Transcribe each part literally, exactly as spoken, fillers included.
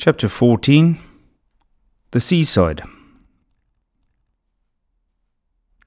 Chapter fourteen. The Seaside.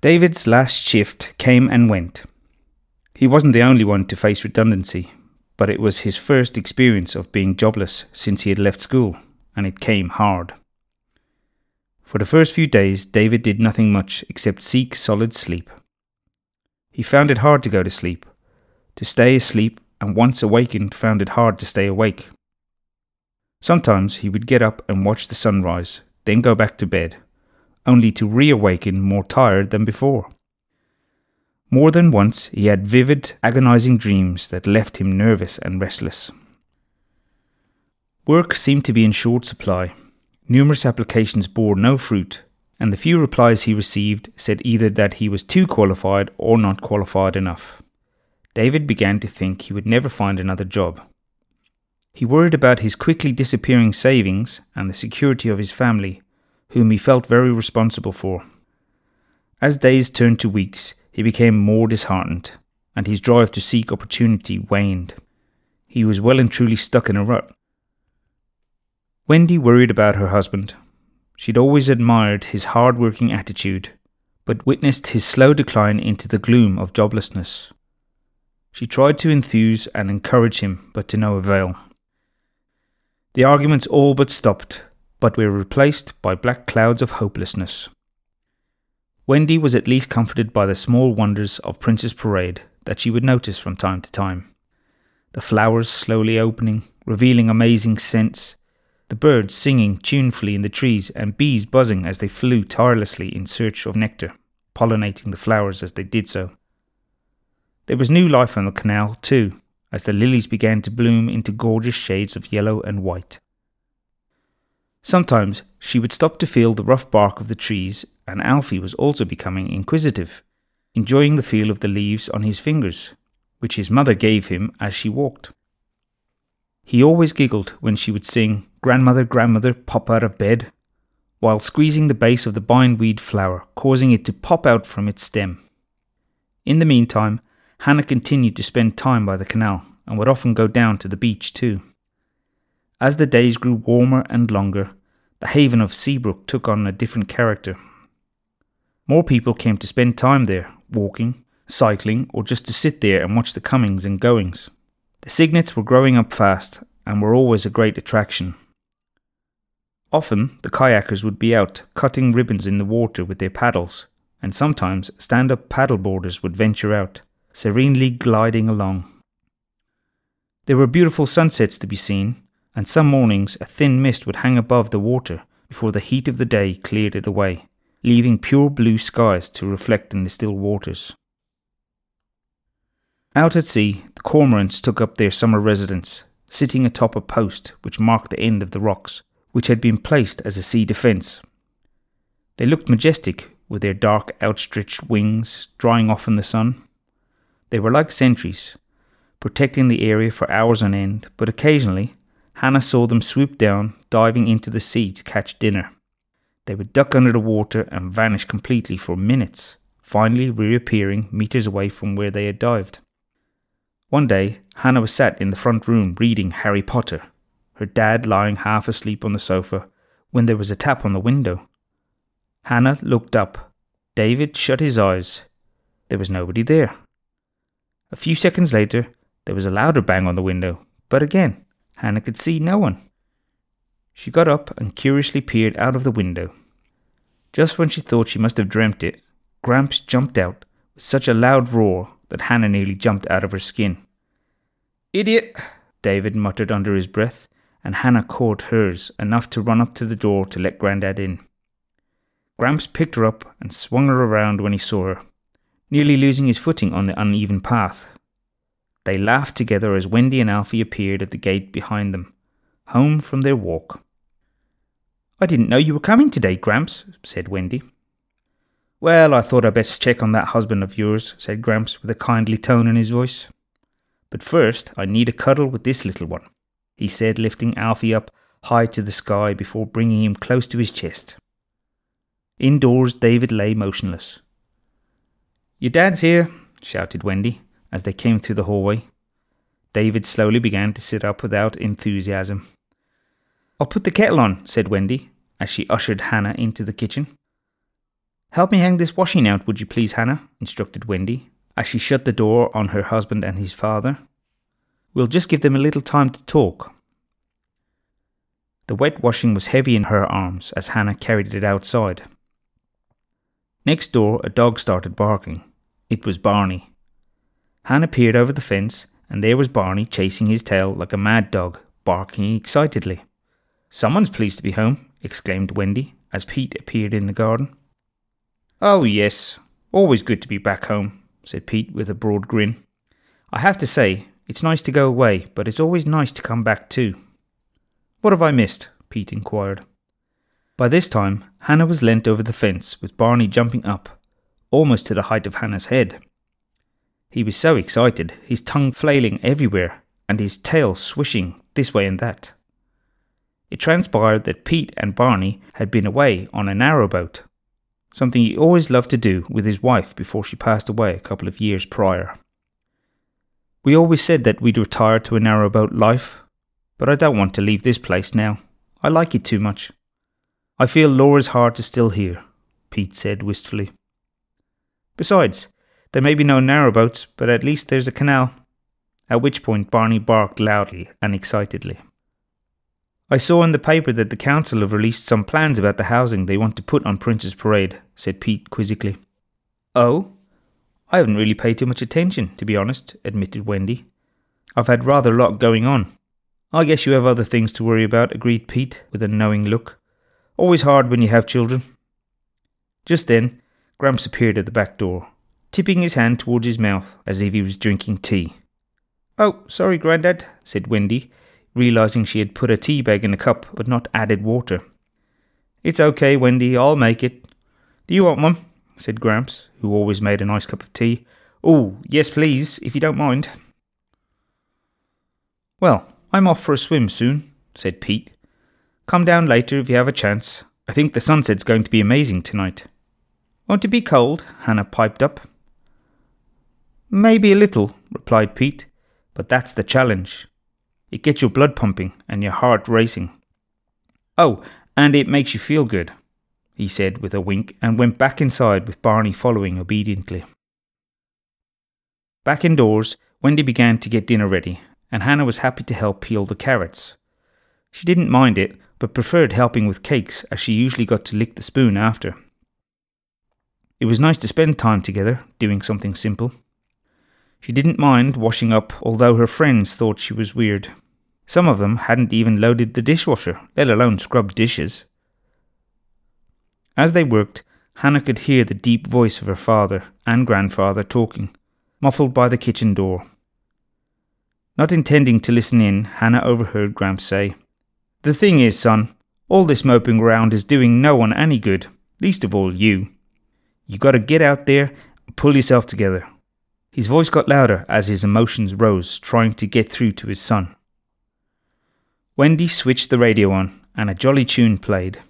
David's last shift came and went. He wasn't the only one to face redundancy, but it was his first experience of being jobless since he had left school, and it came hard. For the first few days, David did nothing much except seek solid sleep. He found it hard to go to sleep, to stay asleep, and once awakened, found it hard to stay awake. Sometimes he would get up and watch the sunrise, then go back to bed, only to reawaken more tired than before. More than once he had vivid, agonizing dreams that left him nervous and restless. Work seemed to be in short supply. Numerous applications bore no fruit, and the few replies he received said either that he was too qualified or not qualified enough. David began to think he would never find another job. He worried about his quickly disappearing savings and the security of his family, whom he felt very responsible for. As days turned to weeks, he became more disheartened, and his drive to seek opportunity waned. He was well and truly stuck in a rut. Wendy worried about her husband. She'd always admired his hard-working attitude, but witnessed his slow decline into the gloom of joblessness. She tried to enthuse and encourage him, but to no avail. The arguments all but stopped, but were replaced by black clouds of hopelessness. Wendy was at least comforted by the small wonders of Prince's Parade that she would notice from time to time. The flowers slowly opening, revealing amazing scents, the birds singing tunefully in the trees and bees buzzing as they flew tirelessly in search of nectar, pollinating the flowers as they did so. There was new life on the canal, too, as the lilies began to bloom into gorgeous shades of yellow and white. Sometimes she would stop to feel the rough bark of the trees, and Alfie was also becoming inquisitive, enjoying the feel of the leaves on his fingers, which his mother gave him as she walked. He always giggled when she would sing, "Grandmother, grandmother, pop out of bed," while squeezing the base of the bindweed flower, causing it to pop out from its stem. In the meantime, Hannah continued to spend time by the canal, and would often go down to the beach too. As the days grew warmer and longer, the haven of Seabrook took on a different character. More people came to spend time there, walking, cycling, or just to sit there and watch the comings and goings. The cygnets were growing up fast, and were always a great attraction. Often, the kayakers would be out, cutting ribbons in the water with their paddles, and sometimes stand-up paddleboarders would venture out, serenely gliding along. There were beautiful sunsets to be seen, and some mornings a thin mist would hang above the water before the heat of the day cleared it away, leaving pure blue skies to reflect in the still waters. Out at sea, the cormorants took up their summer residence, sitting atop a post which marked the end of the rocks, which had been placed as a sea defence. They looked majestic with their dark outstretched wings drying off in the sun. They were like sentries, protecting the area for hours on end, but occasionally Hannah saw them swoop down, diving into the sea to catch dinner. They would duck under the water and vanish completely for minutes, finally reappearing meters away from where they had dived. One day, Hannah was sat in the front room reading Harry Potter, her dad lying half asleep on the sofa, when there was a tap on the window. Hannah looked up. David shut his eyes. There was nobody there. A few seconds later, there was a louder bang on the window, but again, Hannah could see no one. She got up and curiously peered out of the window. Just when she thought she must have dreamt it, Gramps jumped out with such a loud roar that Hannah nearly jumped out of her skin. "Idiot," David muttered under his breath, and Hannah caught hers enough to run up to the door to let Grandad in. Gramps picked her up and swung her around when he saw her, nearly losing his footing on the uneven path. They laughed together as Wendy and Alfie appeared at the gate behind them, home from their walk. "I didn't know you were coming today, Gramps," said Wendy. "Well, I thought I'd best check on that husband of yours," said Gramps with a kindly tone in his voice. "But first, I need a cuddle with this little one," he said, lifting Alfie up high to the sky before bringing him close to his chest. Indoors, David lay motionless. "Your dad's here," shouted Wendy, as they came through the hallway. David slowly began to sit up without enthusiasm. "I'll put the kettle on," said Wendy, as she ushered Hannah into the kitchen. "Help me hang this washing out, would you please, Hannah?" instructed Wendy, as she shut the door on her husband and his father. "We'll just give them a little time to talk." The wet washing was heavy in her arms as Hannah carried it outside. Next door, a dog started barking. It was Barney. Hannah peered over the fence, and there was Barney chasing his tail like a mad dog, barking excitedly. "Someone's pleased to be home," exclaimed Wendy, as Pete appeared in the garden. "Oh yes, always good to be back home," said Pete with a broad grin. "I have to say, it's nice to go away, but it's always nice to come back too." "What have I missed?" Pete inquired. By this time, Hannah was leant over the fence, with Barney jumping up, almost to the height of Hannah's head. He was so excited, his tongue flailing everywhere, and his tail swishing this way and that. It transpired that Pete and Barney had been away on a narrowboat, something he always loved to do with his wife before she passed away a couple of years prior. "We always said that we'd retire to a narrowboat life, but I don't want to leave this place now. I like it too much. I feel Laura's heart is still here," Pete said wistfully. "Besides, there may be no narrowboats, but at least there's a canal," at which point Barney barked loudly and excitedly. "I saw in the paper that the council have released some plans about the housing they want to put on Prince's Parade," said Pete quizzically. "Oh? I haven't really paid too much attention, to be honest," admitted Wendy. "I've had rather a lot going on." "I guess you have other things to worry about," agreed Pete with a knowing look. "Always hard when you have children." Just then, Gramps appeared at the back door, tipping his hand towards his mouth as if he was drinking tea. "Oh, sorry, Grandad," said Wendy, realising she had put a tea bag in a cup but not added water. "It's okay, Wendy, I'll make it." "Do you want one?" said Gramps, who always made a nice cup of tea. "Oh, yes please, if you don't mind." "Well, I'm off for a swim soon," said Pete. "Come down later if you have a chance. I think the sunset's going to be amazing tonight." "Won't it be cold?" Hannah piped up. "Maybe a little," replied Pete, "but that's the challenge. It gets your blood pumping and your heart racing." "Oh, and it makes you feel good," he said with a wink, and went back inside with Barney following obediently. Back indoors, Wendy began to get dinner ready, and Hannah was happy to help peel the carrots. She didn't mind it, but preferred helping with cakes, as she usually got to lick the spoon after. It was nice to spend time together, doing something simple. She didn't mind washing up, although her friends thought she was weird. Some of them hadn't even loaded the dishwasher, let alone scrubbed dishes. As they worked, Hannah could hear the deep voice of her father and grandfather talking, muffled by the kitchen door. Not intending to listen in, Hannah overheard Gramps say, "The thing is, son, all this moping around is doing no one any good, least of all you. You gotta get out there and pull yourself together." His voice got louder as his emotions rose, trying to get through to his son. Wendy switched the radio on, and a jolly tune played.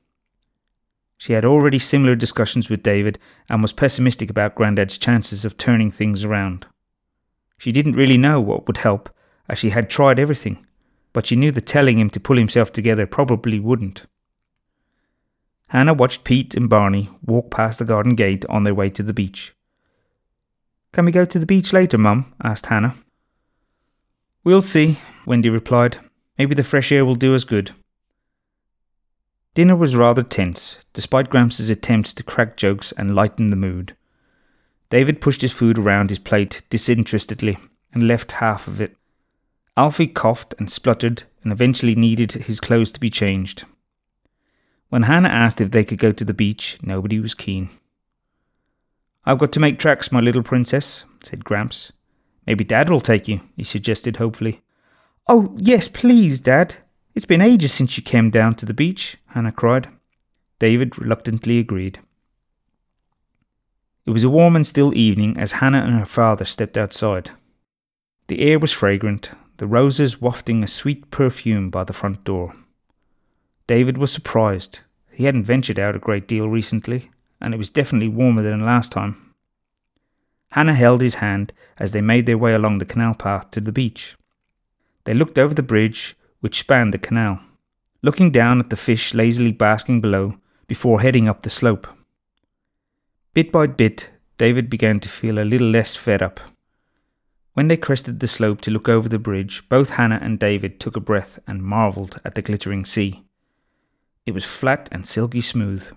She had already similar discussions with David, and was pessimistic about Grandad's chances of turning things around. She didn't really know what would help, as she had tried everything, but she knew that telling him to pull himself together probably wouldn't. Hannah watched Pete and Barney walk past the garden gate on their way to the beach. "Can we go to the beach later, Mum?" asked Hannah. "We'll see," Wendy replied. "Maybe the fresh air will do us good." Dinner was rather tense, despite Gramps' attempts to crack jokes and lighten the mood. David pushed his food around his plate disinterestedly and left half of it. Alfie coughed and spluttered and eventually needed his clothes to be changed. When Hannah asked if they could go to the beach, nobody was keen. "I've got to make tracks, my little princess," said Gramps. "Maybe Dad will take you," he suggested hopefully. "Oh, yes, please, Dad. It's been ages since you came down to the beach," Hannah cried. David reluctantly agreed. It was a warm and still evening as Hannah and her father stepped outside. The air was fragrant, the roses wafting a sweet perfume by the front door. David was surprised. He hadn't ventured out a great deal recently, and it was definitely warmer than last time. Hannah held his hand as they made their way along the canal path to the beach. They looked over the bridge, which spanned the canal. looking down at the fish lazily basking below before heading up the slope. Bit by bit, David began to feel a little less fed up. When they crested the slope to look over the bridge, both Hannah and David took a breath and marvelled at the glittering sea. It was flat and silky smooth,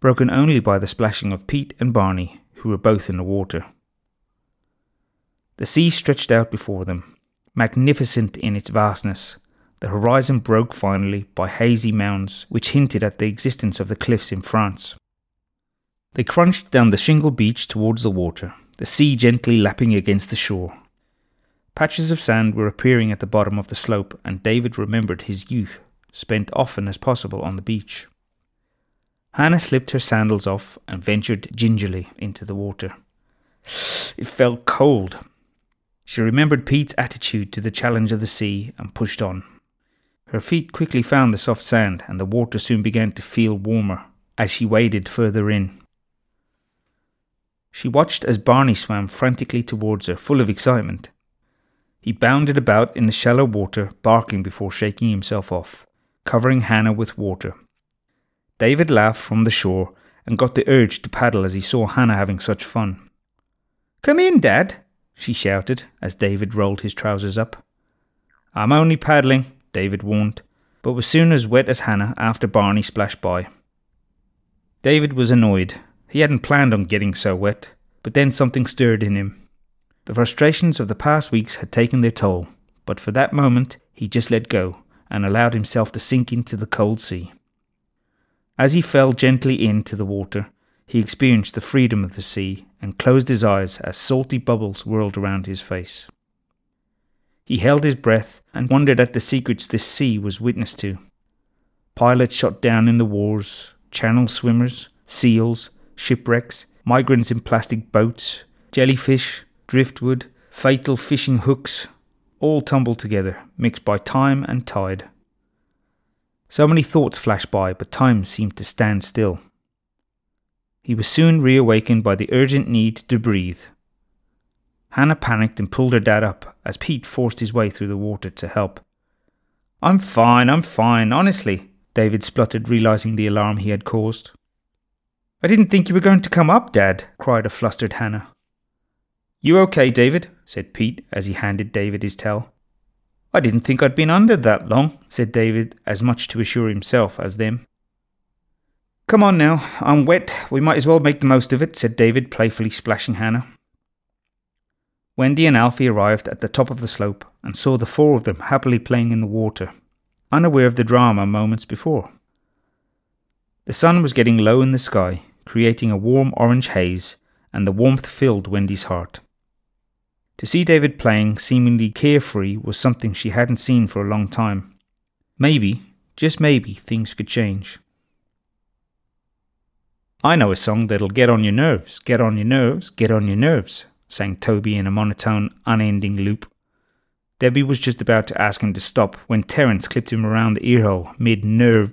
broken only by the splashing of Pete and Barney, who were both in the water. The sea stretched out before them, magnificent in its vastness. The horizon broke finally by hazy mounds, which hinted at the existence of the cliffs in France. They crunched down the shingle beach towards the water, the sea gently lapping against the shore. Patches of sand were appearing at the bottom of the slope, and David remembered his youth, spent often as possible on the beach. Hannah slipped her sandals off and ventured gingerly into the water. It felt cold. She remembered Pete's attitude to the challenge of the sea and pushed on. Her feet quickly found the soft sand, and the water soon began to feel warmer as she waded further in. She watched as Barney swam frantically towards her, full of excitement. He bounded about in the shallow water, barking before shaking himself off, covering Hannah with water. David laughed from the shore and got the urge to paddle as he saw Hannah having such fun. "Come in, Dad," she shouted as David rolled his trousers up. "I'm only paddling," David warned, but was soon as wet as Hannah after Barney splashed by. David was annoyed. He hadn't planned on getting so wet, but then something stirred in him. The frustrations of the past weeks had taken their toll, but for that moment he just let go and allowed himself to sink into the cold sea. As he fell gently into the water, he experienced the freedom of the sea and closed his eyes as salty bubbles whirled around his face. He held his breath and wondered at the secrets this sea was witness to. Pilots shot down in the wars, channel swimmers, seals, shipwrecks, migrants in plastic boats, jellyfish, driftwood, fatal fishing hooks, all tumbled together, mixed by time and tide. So many thoughts flashed by, but time seemed to stand still. He was soon reawakened by the urgent need to breathe. Hannah panicked and pulled her dad up as Pete forced his way through the water to help. "I'm fine, I'm fine, honestly," David spluttered, realizing the alarm he had caused. "I didn't think you were going to come up, Dad," cried a flustered Hannah. "You okay, David?" said Pete as he handed David his towel. "I didn't think I'd been under that long," said David, as much to assure himself as them. "Come on now, I'm wet. We might as well make the most of it," said David, playfully splashing Hannah. Wendy and Alfie arrived at the top of the slope and saw the four of them happily playing in the water, unaware of the drama moments before. The sun was getting low in the sky, creating a warm orange haze, and the warmth filled Wendy's heart. To see David playing seemingly carefree was something she hadn't seen for a long time. Maybe, just maybe, things could change. "I know a song that'll get on your nerves, get on your nerves, get on your nerves," sang Toby in a monotone, unending loop. Debbie was just about to ask him to stop when Terence clipped him around the earhole mid-nerve.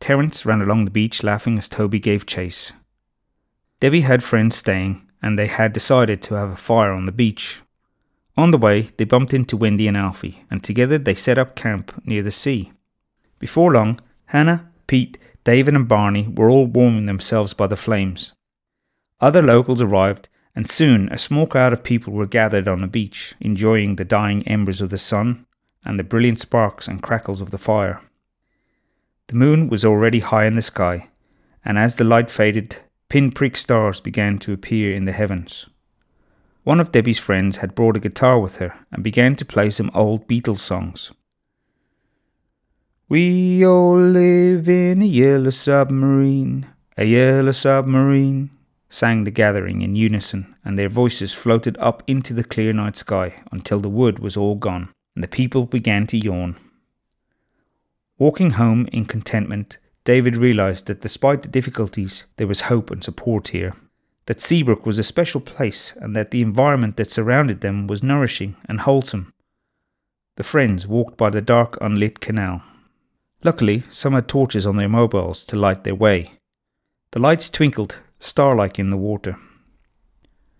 Terence ran along the beach laughing as Toby gave chase. Debbie had friends staying, and they had decided to have a fire on the beach. On the way, they bumped into Wendy and Alfie, and together they set up camp near the sea. Before long, Hannah, Pete, David and Barney were all warming themselves by the flames. Other locals arrived, and soon a small crowd of people were gathered on the beach, enjoying the dying embers of the sun and the brilliant sparks and crackles of the fire. The moon was already high in the sky, and as the light faded, pinprick stars began to appear in the heavens. One of Debbie's friends had brought a guitar with her and began to play some old Beatles songs. "We all live in a yellow submarine, a yellow submarine," sang the gathering in unison, and their voices floated up into the clear night sky until the wood was all gone and the people began to yawn. Walking home in contentment, David realised that despite the difficulties, there was hope and support here, that Seabrook was a special place and that the environment that surrounded them was nourishing and wholesome. The friends walked by the dark, unlit canal. Luckily, some had torches on their mobiles to light their way. The lights twinkled, star-like in the water.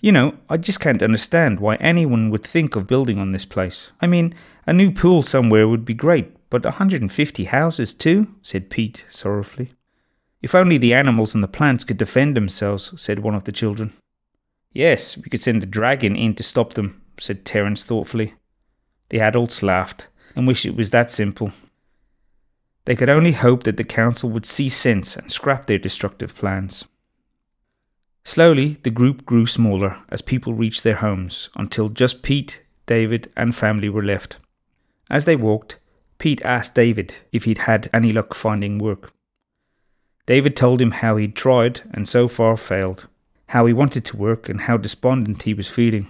"You know, I just can't understand why anyone would think of building on this place. I mean, a new pool somewhere would be great, But a hundred and fifty houses too, said Pete sorrowfully. If only the animals and the plants could defend themselves, said one of the children. Yes, we could send a dragon in to stop them, said Terence thoughtfully. The adults laughed and wished it was that simple. They could only hope that the council would see sense and scrap their destructive plans. Slowly, the group grew smaller as people reached their homes, until just Pete, David and family were left. As they walked, Pete asked David if he'd had any luck finding work. David told him how he'd tried and so far failed, how he wanted to work and how despondent he was feeling.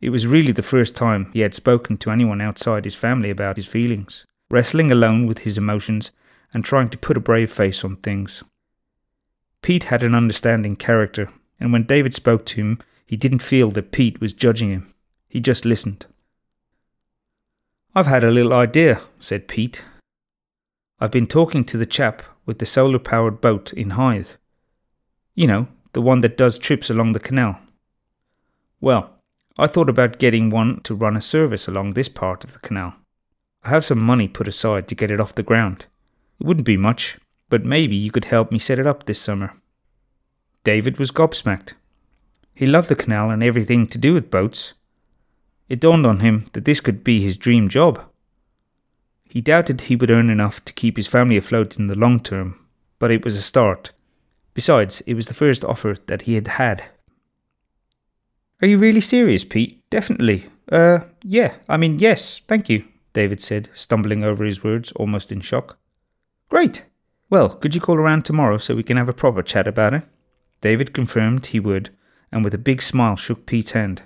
It was really the first time he had spoken to anyone outside his family about his feelings, wrestling alone with his emotions and trying to put a brave face on things. Pete had an understanding character, and when David spoke to him, he didn't feel that Pete was judging him. He just listened. I've had a little idea, said Pete. I've been talking to the chap with the solar-powered boat in Hythe. You know, the one that does trips along the canal. Well, I thought about getting one to run a service along this part of the canal. I have some money put aside to get it off the ground. It wouldn't be much, but maybe you could help me set it up this summer. David was gobsmacked. He loved the canal and everything to do with boats. It dawned on him that this could be his dream job. He doubted he would earn enough to keep his family afloat in the long term, but it was a start. Besides, it was the first offer that he had had. Are you really serious, Pete? Definitely. Uh, yeah, I mean, yes, thank you, David said, stumbling over his words, almost in shock. Great. Well, could you call around tomorrow so we can have a proper chat about it? David confirmed he would, and with a big smile shook Pete's hand.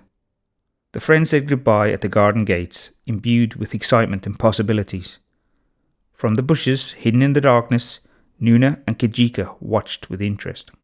The friends said goodbye at the garden gates, imbued with excitement and possibilities. From the bushes, hidden in the darkness, Nuna and Kajika watched with interest.